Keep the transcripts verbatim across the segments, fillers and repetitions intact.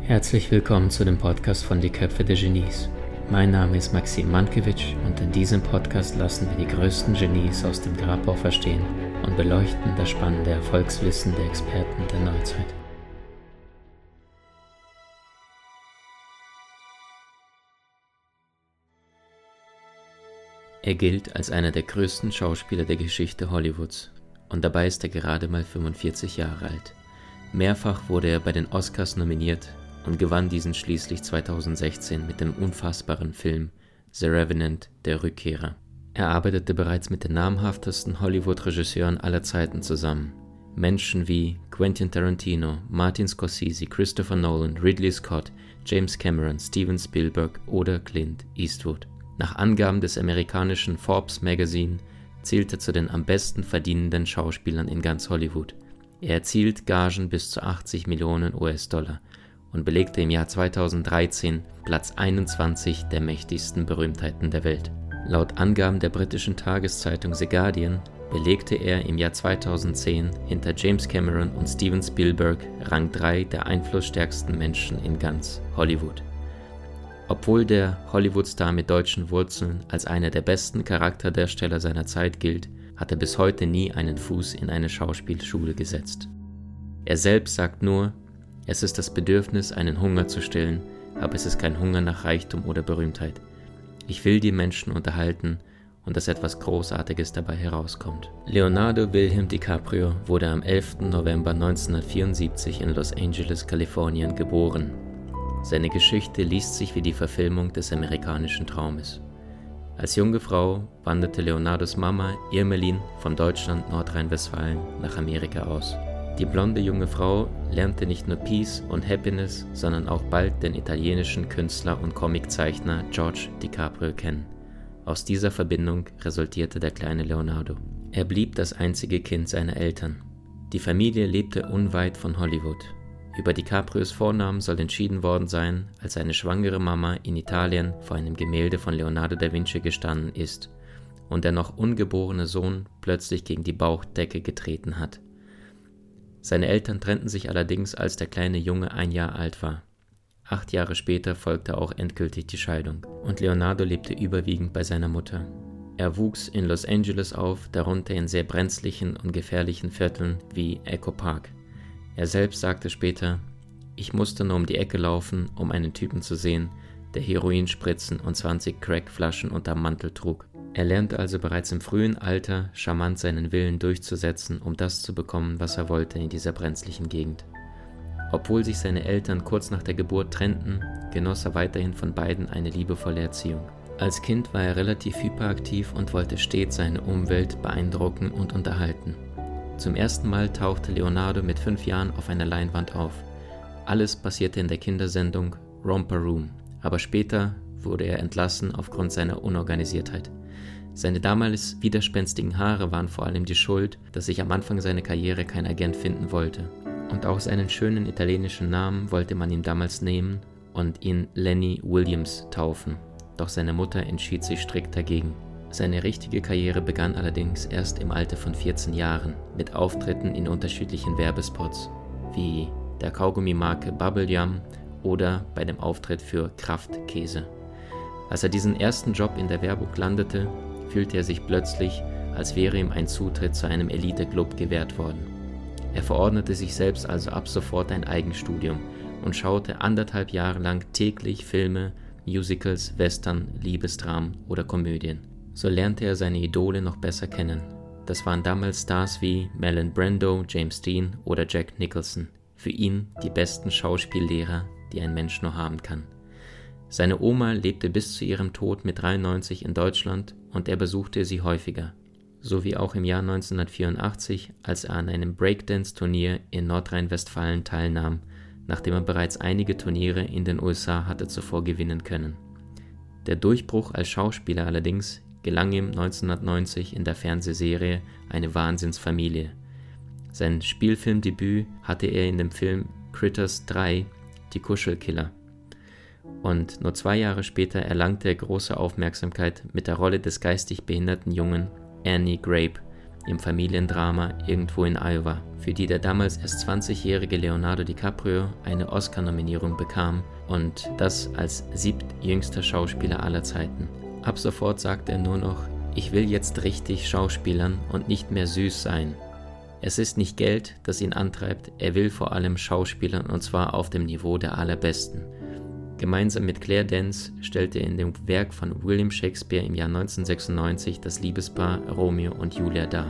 Herzlich willkommen zu dem Podcast von Die Köpfe der Genies. Mein Name ist Maxim Mankiewicz und in diesem Podcast lassen wir die größten Genies aus dem Grabau verstehen und beleuchten das spannende Erfolgswissen der Experten der Neuzeit. Er gilt als einer der größten Schauspieler der Geschichte Hollywoods und dabei ist er gerade mal fünfundvierzig Jahre alt. Mehrfach wurde er bei den Oscars nominiert und gewann diesen schließlich zweitausendsechzehn mit dem unfassbaren Film The Revenant, der Rückkehrer. Er arbeitete bereits mit den namhaftesten Hollywood-Regisseuren aller Zeiten zusammen. Menschen wie Quentin Tarantino, Martin Scorsese, Christopher Nolan, Ridley Scott, James Cameron, Steven Spielberg oder Clint Eastwood. Nach Angaben des amerikanischen Forbes Magazine zählt er zu den am besten verdienenden Schauspielern in ganz Hollywood. Er erzielt Gagen bis zu achtzig Millionen U S-Dollar. Und belegte im Jahr zweitausenddreizehn Platz einundzwanzig der mächtigsten Berühmtheiten der Welt. Laut Angaben der britischen Tageszeitung The Guardian belegte er im Jahr zweitausendzehn hinter James Cameron und Steven Spielberg Rang drei der einflussstärksten Menschen in ganz Hollywood. Obwohl der Hollywood-Star mit deutschen Wurzeln als einer der besten Charakterdarsteller seiner Zeit gilt, hat er bis heute nie einen Fuß in eine Schauspielschule gesetzt. Er selbst sagt nur: Es ist das Bedürfnis, einen Hunger zu stillen, aber es ist kein Hunger nach Reichtum oder Berühmtheit. Ich will die Menschen unterhalten und dass etwas Großartiges dabei herauskommt. Leonardo Wilhelm DiCaprio wurde am elften November neunzehnhundertvierundsiebzig in Los Angeles, Kalifornien geboren. Seine Geschichte liest sich wie die Verfilmung des amerikanischen Traumes. Als junge Frau wanderte Leonardos Mama Irmelin von Deutschland, Nordrhein-Westfalen nach Amerika aus. Die blonde junge Frau lernte nicht nur Peace und Happiness, sondern auch bald den italienischen Künstler und Comiczeichner George DiCaprio kennen. Aus dieser Verbindung resultierte der kleine Leonardo. Er blieb das einzige Kind seiner Eltern. Die Familie lebte unweit von Hollywood. Über DiCaprios Vornamen soll entschieden worden sein, als seine schwangere Mama in Italien vor einem Gemälde von Leonardo da Vinci gestanden ist und der noch ungeborene Sohn plötzlich gegen die Bauchdecke getreten hat. Seine Eltern trennten sich allerdings, als der kleine Junge ein Jahr alt war. Acht Jahre später folgte auch endgültig die Scheidung und Leonardo lebte überwiegend bei seiner Mutter. Er wuchs in Los Angeles auf, darunter in sehr brenzlichen und gefährlichen Vierteln wie Echo Park. Er selbst sagte später: Ich musste nur um die Ecke laufen, um einen Typen zu sehen, der Heroinspritzen und zwanzig Crackflaschen unterm Mantel trug. Er lernte also bereits im frühen Alter, charmant seinen Willen durchzusetzen, um das zu bekommen, was er wollte in dieser brenzlichen Gegend. Obwohl sich seine Eltern kurz nach der Geburt trennten, genoss er weiterhin von beiden eine liebevolle Erziehung. Als Kind war er relativ hyperaktiv und wollte stets seine Umwelt beeindrucken und unterhalten. Zum ersten Mal tauchte Leonardo mit fünf Jahren auf einer Leinwand auf. Alles passierte in der Kindersendung Romper Room, aber später wurde er entlassen aufgrund seiner Unorganisiertheit. Seine damals widerspenstigen Haare waren vor allem die Schuld, dass sich am Anfang seiner Karriere kein Agent finden wollte. Und auch seinen schönen italienischen Namen wollte man ihm damals nehmen und ihn Lenny Williams taufen. Doch seine Mutter entschied sich strikt dagegen. Seine richtige Karriere begann allerdings erst im Alter von vierzehn Jahren mit Auftritten in unterschiedlichen Werbespots, wie der Kaugummimarke Bubble Yum oder bei dem Auftritt für Kraftkäse. Als er diesen ersten Job in der Werbung landete, fühlte er sich plötzlich, als wäre ihm ein Zutritt zu einem Elite-Club gewährt worden. Er verordnete sich selbst also ab sofort ein Eigenstudium und schaute anderthalb Jahre lang täglich Filme, Musicals, Western, Liebesdramen oder Komödien. So lernte er seine Idole noch besser kennen. Das waren damals Stars wie Marlon Brando, James Dean oder Jack Nicholson. Für ihn die besten Schauspiellehrer, die ein Mensch nur haben kann. Seine Oma lebte bis zu ihrem Tod mit dreiundneunzig in Deutschland und er besuchte sie häufiger, sowie auch im Jahr neunzehnhundertvierundachtzig, als er an einem Breakdance-Turnier in Nordrhein-Westfalen teilnahm, nachdem er bereits einige Turniere in den U S A hatte zuvor gewinnen können. Der Durchbruch als Schauspieler allerdings gelang ihm neunzehnhundertneunzig in der Fernsehserie Eine Wahnsinnsfamilie. Sein Spielfilmdebüt hatte er in dem Film Critters drei Die Kuschelkiller. Und nur zwei Jahre später erlangte er große Aufmerksamkeit mit der Rolle des geistig behinderten Jungen Annie Grape im Familiendrama Irgendwo in Iowa, für die der damals erst zwanzigjährige Leonardo DiCaprio eine Oscar-Nominierung bekam und das als siebtjüngster Schauspieler aller Zeiten. Ab sofort sagte er nur noch, ich will jetzt richtig schauspielern und nicht mehr süß sein. Es ist nicht Geld, das ihn antreibt, er will vor allem schauspielern und zwar auf dem Niveau der Allerbesten. Gemeinsam mit Claire Danes stellte er in dem Werk von William Shakespeare im Jahr neunzehnhundertsechsundneunzig das Liebespaar Romeo und Julia dar.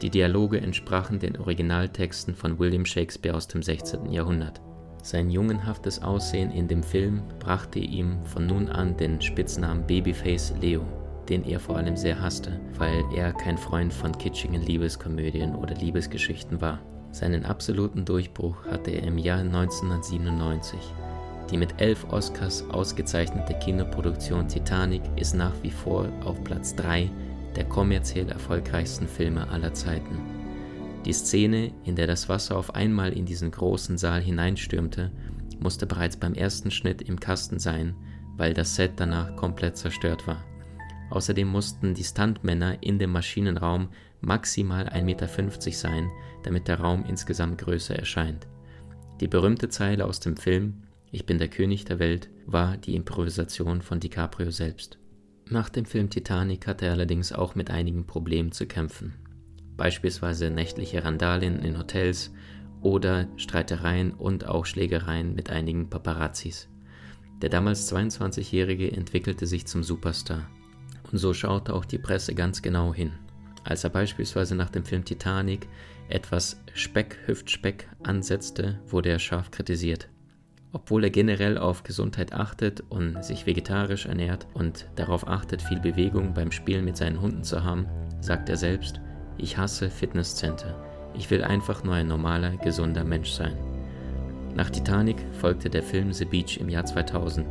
Die Dialoge entsprachen den Originaltexten von William Shakespeare aus dem sechzehnten Jahrhundert. Sein jungenhaftes Aussehen in dem Film brachte ihm von nun an den Spitznamen Babyface Leo, den er vor allem sehr hasste, weil er kein Freund von kitschigen Liebeskomödien oder Liebesgeschichten war. Seinen absoluten Durchbruch hatte er im Jahr neunzehnhundertsiebenundneunzig. Die mit elf Oscars ausgezeichnete Kinoproduktion Titanic ist nach wie vor auf Platz drei der kommerziell erfolgreichsten Filme aller Zeiten. Die Szene, in der das Wasser auf einmal in diesen großen Saal hineinstürmte, musste bereits beim ersten Schnitt im Kasten sein, weil das Set danach komplett zerstört war. Außerdem mussten die Stuntmänner in dem Maschinenraum maximal ein Meter fünfzig sein, damit der Raum insgesamt größer erscheint. Die berühmte Zeile aus dem Film »Ich bin der König der Welt« war die Improvisation von DiCaprio selbst. Nach dem Film Titanic hatte er allerdings auch mit einigen Problemen zu kämpfen. Beispielsweise nächtliche Randalien in Hotels oder Streitereien und auch Schlägereien mit einigen Paparazzis. Der damals zweiundzwanzigjährige entwickelte sich zum Superstar. Und so schaute auch die Presse ganz genau hin. Als er beispielsweise nach dem Film Titanic etwas Speck-Hüftspeck ansetzte, wurde er scharf kritisiert. Obwohl er generell auf Gesundheit achtet und sich vegetarisch ernährt und darauf achtet, viel Bewegung beim Spielen mit seinen Hunden zu haben, sagt er selbst, ich hasse Fitnesscenter. Ich will einfach nur ein normaler, gesunder Mensch sein. Nach Titanic folgte der Film The Beach im Jahr zweitausend,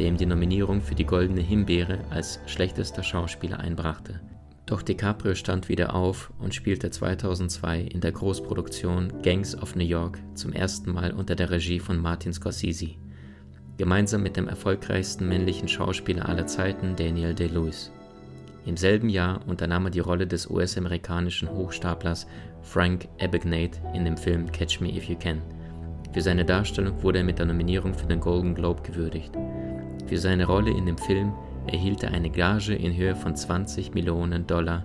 der ihm die Nominierung für die Goldene Himbeere als schlechtester Schauspieler einbrachte. Doch DiCaprio stand wieder auf und spielte zweitausendzwei in der Großproduktion Gangs of New York zum ersten Mal unter der Regie von Martin Scorsese. Gemeinsam mit dem erfolgreichsten männlichen Schauspieler aller Zeiten, Daniel Day-Lewis. Im selben Jahr unternahm er die Rolle des U S-amerikanischen Hochstaplers Frank Abagnale in dem Film Catch Me If You Can. Für seine Darstellung wurde er mit der Nominierung für den Golden Globe gewürdigt. Für seine Rolle in dem Film erhielt er eine Gage in Höhe von zwanzig Millionen Dollar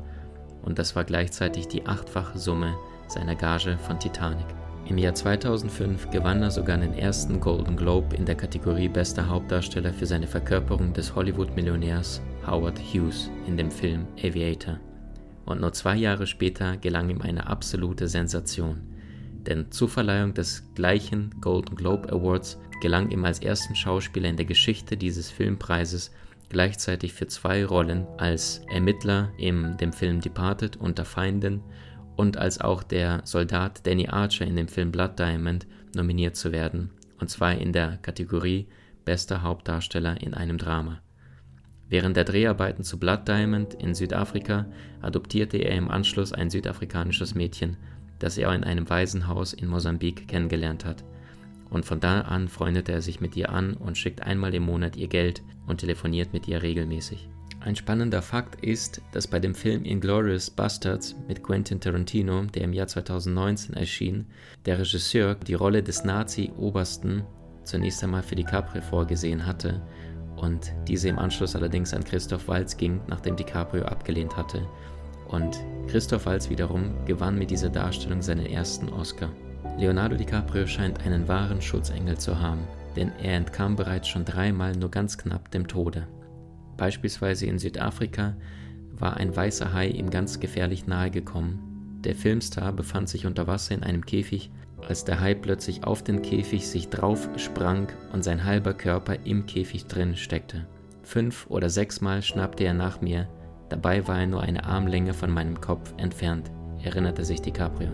und das war gleichzeitig die achtfache Summe seiner Gage von Titanic. Im Jahr zweitausendfünf gewann er sogar den ersten Golden Globe in der Kategorie Bester Hauptdarsteller für seine Verkörperung des Hollywood-Millionärs Howard Hughes in dem Film Aviator. Und nur zwei Jahre später gelang ihm eine absolute Sensation, denn zur Verleihung des gleichen Golden Globe Awards gelang ihm als ersten Schauspieler in der Geschichte dieses Filmpreises gleichzeitig für zwei Rollen als Ermittler in dem Film Departed unter Feinden und als auch der Soldat Danny Archer in dem Film Blood Diamond nominiert zu werden, und zwar in der Kategorie Bester Hauptdarsteller in einem Drama. Während der Dreharbeiten zu Blood Diamond in Südafrika adoptierte er im Anschluss ein südafrikanisches Mädchen, das er in einem Waisenhaus in Mosambik kennengelernt hat. Und von da an freundete er sich mit ihr an und schickt einmal im Monat ihr Geld und telefoniert mit ihr regelmäßig. Ein spannender Fakt ist, dass bei dem Film Inglourious Basterds mit Quentin Tarantino, der im Jahr zweitausendneunzehn erschien, der Regisseur die Rolle des Nazi-Obersten zunächst einmal für DiCaprio vorgesehen hatte und diese im Anschluss allerdings an Christoph Waltz ging, nachdem DiCaprio abgelehnt hatte. Und Christoph Waltz wiederum gewann mit dieser Darstellung seinen ersten Oscar. Leonardo DiCaprio scheint einen wahren Schutzengel zu haben, denn er entkam bereits schon dreimal nur ganz knapp dem Tode. Beispielsweise in Südafrika war ein weißer Hai ihm ganz gefährlich nahe gekommen. Der Filmstar befand sich unter Wasser in einem Käfig, als der Hai plötzlich auf den Käfig sich drauf sprang und sein halber Körper im Käfig drin steckte. Fünf oder sechsmal schnappte er nach mir, dabei war er nur eine Armlänge von meinem Kopf entfernt, erinnerte sich DiCaprio.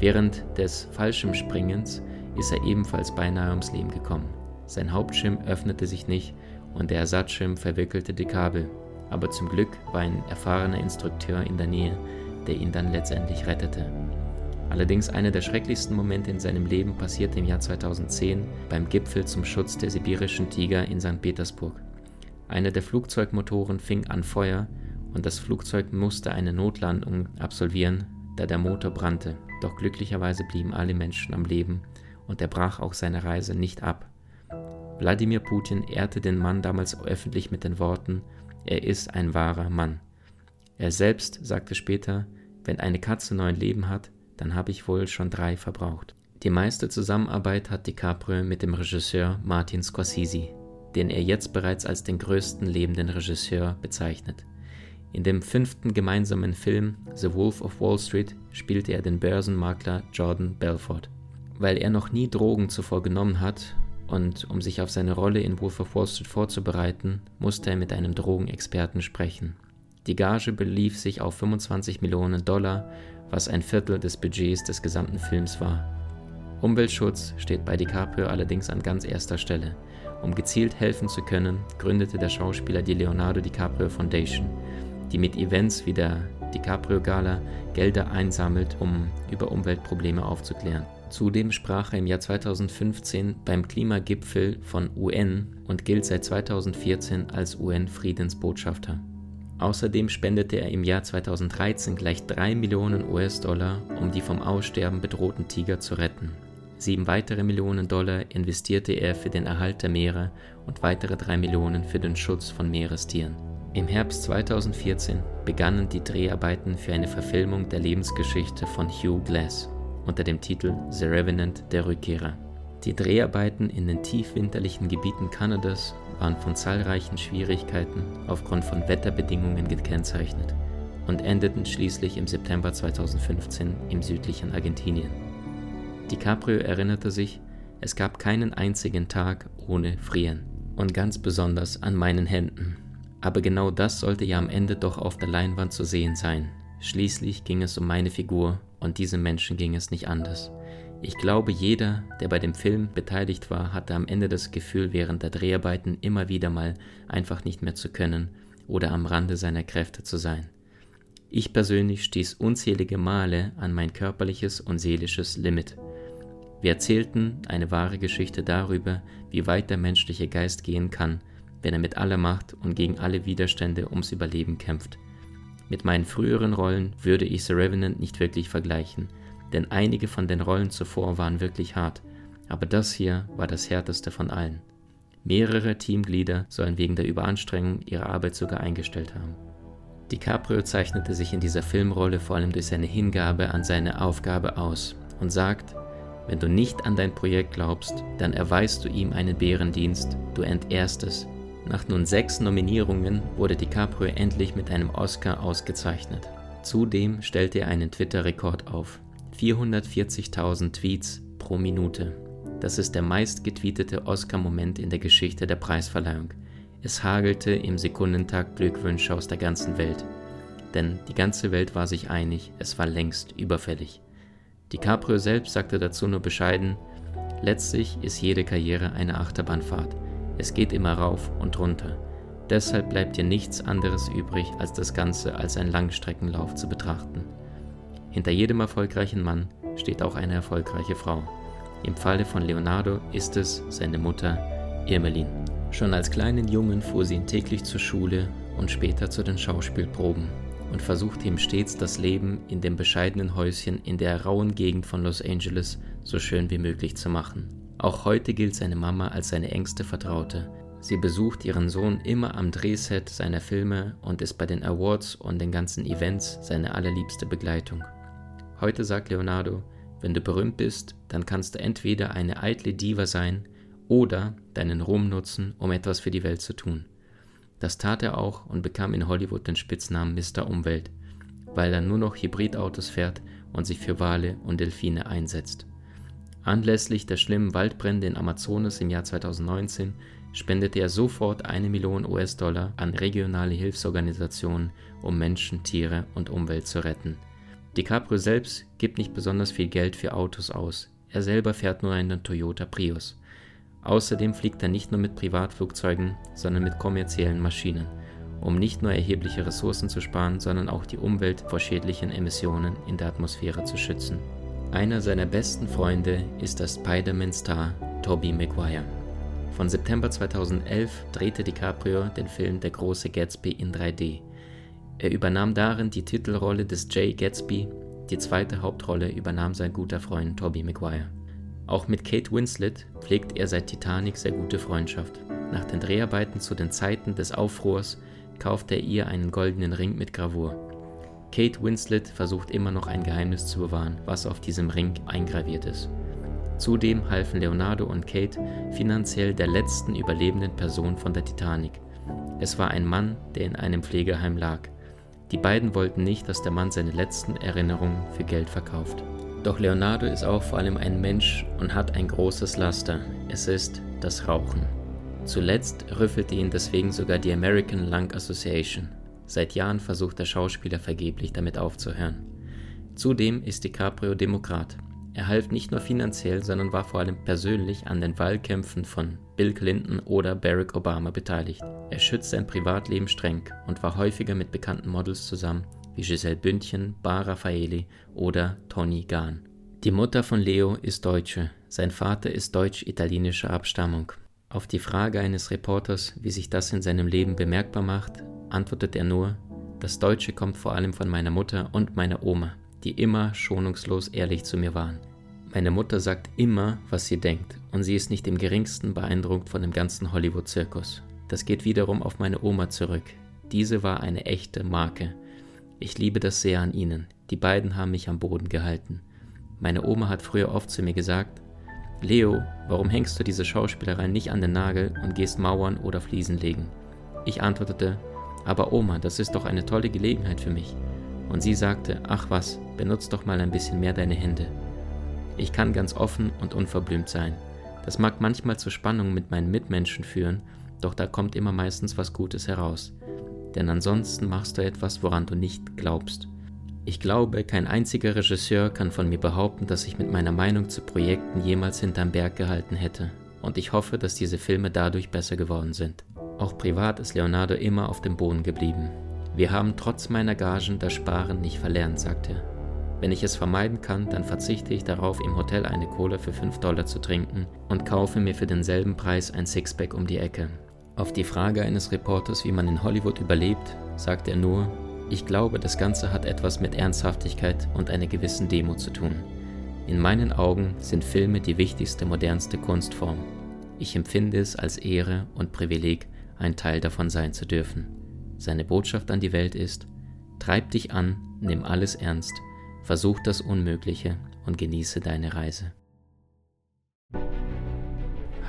Während des Fallschirmspringens ist er ebenfalls beinahe ums Leben gekommen. Sein Hauptschirm öffnete sich nicht und der Ersatzschirm verwickelte die Kabel, aber zum Glück war ein erfahrener Instrukteur in der Nähe, der ihn dann letztendlich rettete. Allerdings einer der schrecklichsten Momente in seinem Leben passierte im Jahr zweitausendzehn beim Gipfel zum Schutz der sibirischen Tiger in Sankt Petersburg. Einer der Flugzeugmotoren fing an Feuer und das Flugzeug musste eine Notlandung absolvieren, da der Motor brannte. Doch glücklicherweise blieben alle Menschen am Leben und er brach auch seine Reise nicht ab. Wladimir Putin ehrte den Mann damals öffentlich mit den Worten: Er ist ein wahrer Mann. Er selbst sagte später: Wenn eine Katze neun Leben hat, dann habe ich wohl schon drei verbraucht. Die meiste Zusammenarbeit hat DiCaprio mit dem Regisseur Martin Scorsese, den er jetzt bereits als den größten lebenden Regisseur bezeichnet. In dem fünften gemeinsamen Film The Wolf of Wall Street spielte er den Börsenmakler Jordan Belfort. Weil er noch nie Drogen zuvor genommen hat und um sich auf seine Rolle in Wolf of Wall Street vorzubereiten, musste er mit einem Drogenexperten sprechen. Die Gage belief sich auf fünfundzwanzig Millionen Dollar, was ein Viertel des Budgets des gesamten Films war. Umweltschutz steht bei DiCaprio allerdings an ganz erster Stelle. Um gezielt helfen zu können, gründete der Schauspieler die Leonardo DiCaprio Foundation, die mit Events wie der DiCaprio-Gala Gelder einsammelt, um über Umweltprobleme aufzuklären. Zudem sprach er im Jahr zweitausendfünfzehn beim Klimagipfel von U N und gilt seit zweitausendvierzehn als U N-Friedensbotschafter. Außerdem spendete er im Jahr zweitausenddreizehn gleich drei Millionen U S-Dollar, um die vom Aussterben bedrohten Tiger zu retten. Sieben weitere Millionen Dollar investierte er für den Erhalt der Meere und weitere drei Millionen für den Schutz von Meerestieren. Im Herbst zweitausendvierzehn begannen die Dreharbeiten für eine Verfilmung der Lebensgeschichte von Hugh Glass unter dem Titel The Revenant, der Rückkehrer. Die Dreharbeiten in den tiefwinterlichen Gebieten Kanadas waren von zahlreichen Schwierigkeiten aufgrund von Wetterbedingungen gekennzeichnet und endeten schließlich im September zweitausendfünfzehn im südlichen Argentinien. DiCaprio erinnerte sich: Es gab keinen einzigen Tag ohne Frieren und ganz besonders an meinen Händen. Aber genau das sollte ja am Ende doch auf der Leinwand zu sehen sein. Schließlich ging es um meine Figur und diesem Menschen ging es nicht anders. Ich glaube, jeder, der bei dem Film beteiligt war, hatte am Ende das Gefühl, während der Dreharbeiten immer wieder mal einfach nicht mehr zu können oder am Rande seiner Kräfte zu sein. Ich persönlich stieß unzählige Male an mein körperliches und seelisches Limit. Wir erzählten eine wahre Geschichte darüber, wie weit der menschliche Geist gehen kann, wenn er mit aller Macht und gegen alle Widerstände ums Überleben kämpft. Mit meinen früheren Rollen würde ich The Revenant nicht wirklich vergleichen, denn einige von den Rollen zuvor waren wirklich hart, aber das hier war das härteste von allen. Mehrere Teamglieder sollen wegen der Überanstrengung ihre Arbeit sogar eingestellt haben. DiCaprio zeichnete sich in dieser Filmrolle vor allem durch seine Hingabe an seine Aufgabe aus und sagt: Wenn du nicht an dein Projekt glaubst, dann erweist du ihm einen Bärendienst, du entehrst es. Nach nun sechs Nominierungen wurde DiCaprio endlich mit einem Oscar ausgezeichnet. Zudem stellte er einen Twitter-Rekord auf: vierhundertvierzigtausend Tweets pro Minute. Das ist der meistgetweetete Oscar-Moment in der Geschichte der Preisverleihung. Es hagelte im Sekundentakt Glückwünsche aus der ganzen Welt. Denn die ganze Welt war sich einig, es war längst überfällig. DiCaprio selbst sagte dazu nur bescheiden: Letztlich ist jede Karriere eine Achterbahnfahrt. Es geht immer rauf und runter. Deshalb bleibt dir nichts anderes übrig, als das Ganze als einen Langstreckenlauf zu betrachten. Hinter jedem erfolgreichen Mann steht auch eine erfolgreiche Frau. Im Falle von Leonardo ist es seine Mutter Irmelin. Schon als kleinen Jungen fuhr sie ihn täglich zur Schule und später zu den Schauspielproben und versuchte ihm stets das Leben in dem bescheidenen Häuschen in der rauen Gegend von Los Angeles so schön wie möglich zu machen. Auch heute gilt seine Mama als seine engste Vertraute. Sie besucht ihren Sohn immer am Drehset seiner Filme und ist bei den Awards und den ganzen Events seine allerliebste Begleitung. Heute sagt Leonardo: Wenn du berühmt bist, dann kannst du entweder eine eitle Diva sein oder deinen Ruhm nutzen, um etwas für die Welt zu tun. Das tat er auch und bekam in Hollywood den Spitznamen Mister Umwelt, weil er nur noch Hybridautos fährt und sich für Wale und Delfine einsetzt. Anlässlich der schlimmen Waldbrände in Amazonas im Jahr zweitausendneunzehn spendete er sofort eine Million U S-Dollar an regionale Hilfsorganisationen, um Menschen, Tiere und Umwelt zu retten. DiCaprio selbst gibt nicht besonders viel Geld für Autos aus, er selber fährt nur einen Toyota Prius. Außerdem fliegt er nicht nur mit Privatflugzeugen, sondern mit kommerziellen Maschinen, um nicht nur erhebliche Ressourcen zu sparen, sondern auch die Umwelt vor schädlichen Emissionen in der Atmosphäre zu schützen. Einer seiner besten Freunde ist der Spider-Man-Star Tobey Maguire. Von September zweitausendelf drehte DiCaprio den Film Der große Gatsby in drei D. Er übernahm darin die Titelrolle des Jay Gatsby, die zweite Hauptrolle übernahm sein guter Freund Tobey Maguire. Auch mit Kate Winslet pflegt er seit Titanic sehr gute Freundschaft. Nach den Dreharbeiten zu den Zeiten des Aufruhrs kauft er ihr einen goldenen Ring mit Gravur. Kate Winslet versucht immer noch ein Geheimnis zu bewahren, was auf diesem Ring eingraviert ist. Zudem halfen Leonardo und Kate finanziell der letzten überlebenden Person von der Titanic. Es war ein Mann, der in einem Pflegeheim lag. Die beiden wollten nicht, dass der Mann seine letzten Erinnerungen für Geld verkauft. Doch Leonardo ist auch vor allem ein Mensch und hat ein großes Laster. Es ist das Rauchen. Zuletzt rüffelte ihn deswegen sogar die American Lung Association. Seit Jahren versucht der Schauspieler vergeblich, damit aufzuhören. Zudem ist DiCaprio Demokrat. Er half nicht nur finanziell, sondern war vor allem persönlich an den Wahlkämpfen von Bill Clinton oder Barack Obama beteiligt. Er schützt sein Privatleben streng und war häufiger mit bekannten Models zusammen, wie Giselle Bündchen, Bara Faeli oder Toni Gahn. Die Mutter von Leo ist Deutsche, sein Vater ist deutsch-italienischer Abstammung. Auf die Frage eines Reporters, wie sich das in seinem Leben bemerkbar macht, antwortet er nur: Das Deutsche kommt vor allem von meiner Mutter und meiner Oma, die immer schonungslos ehrlich zu mir waren. Meine Mutter sagt immer, was sie denkt, und sie ist nicht im geringsten beeindruckt von dem ganzen Hollywood-Zirkus. Das geht wiederum auf meine Oma zurück. Diese war eine echte Marke. Ich liebe das sehr an ihnen. Die beiden haben mich am Boden gehalten. Meine Oma hat früher oft zu mir gesagt: Leo, warum hängst du diese Schauspielerei nicht an den Nagel und gehst Mauern oder Fliesen legen? Ich antwortete: Aber Oma, das ist doch eine tolle Gelegenheit für mich. Und sie sagte: Ach was, benutz doch mal ein bisschen mehr deine Hände. Ich kann ganz offen und unverblümt sein. Das mag manchmal zu Spannungen mit meinen Mitmenschen führen, doch da kommt immer meistens was Gutes heraus. Denn ansonsten machst du etwas, woran du nicht glaubst. Ich glaube, kein einziger Regisseur kann von mir behaupten, dass ich mit meiner Meinung zu Projekten jemals hinterm Berg gehalten hätte. Und ich hoffe, dass diese Filme dadurch besser geworden sind. Auch privat ist Leonardo immer auf dem Boden geblieben. Wir haben trotz meiner Gagen das Sparen nicht verlernt, sagt er. Wenn ich es vermeiden kann, dann verzichte ich darauf, im Hotel eine Cola für fünf Dollar zu trinken und kaufe mir für denselben Preis ein Sixpack um die Ecke. Auf die Frage eines Reporters, wie man in Hollywood überlebt, sagt er nur: Ich glaube, das Ganze hat etwas mit Ernsthaftigkeit und einer gewissen Demut zu tun. In meinen Augen sind Filme die wichtigste, modernste Kunstform. Ich empfinde es als Ehre und Privileg, ein Teil davon sein zu dürfen. Seine Botschaft an die Welt ist: Treib dich an, nimm alles ernst, versuch das Unmögliche und genieße deine Reise.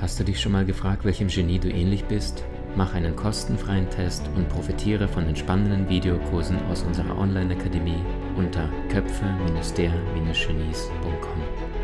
Hast du dich schon mal gefragt, welchem Genie du ähnlich bist? Mach einen kostenfreien Test und profitiere von den spannenden Videokursen aus unserer Online-Akademie unter köpfe der genies punkt com.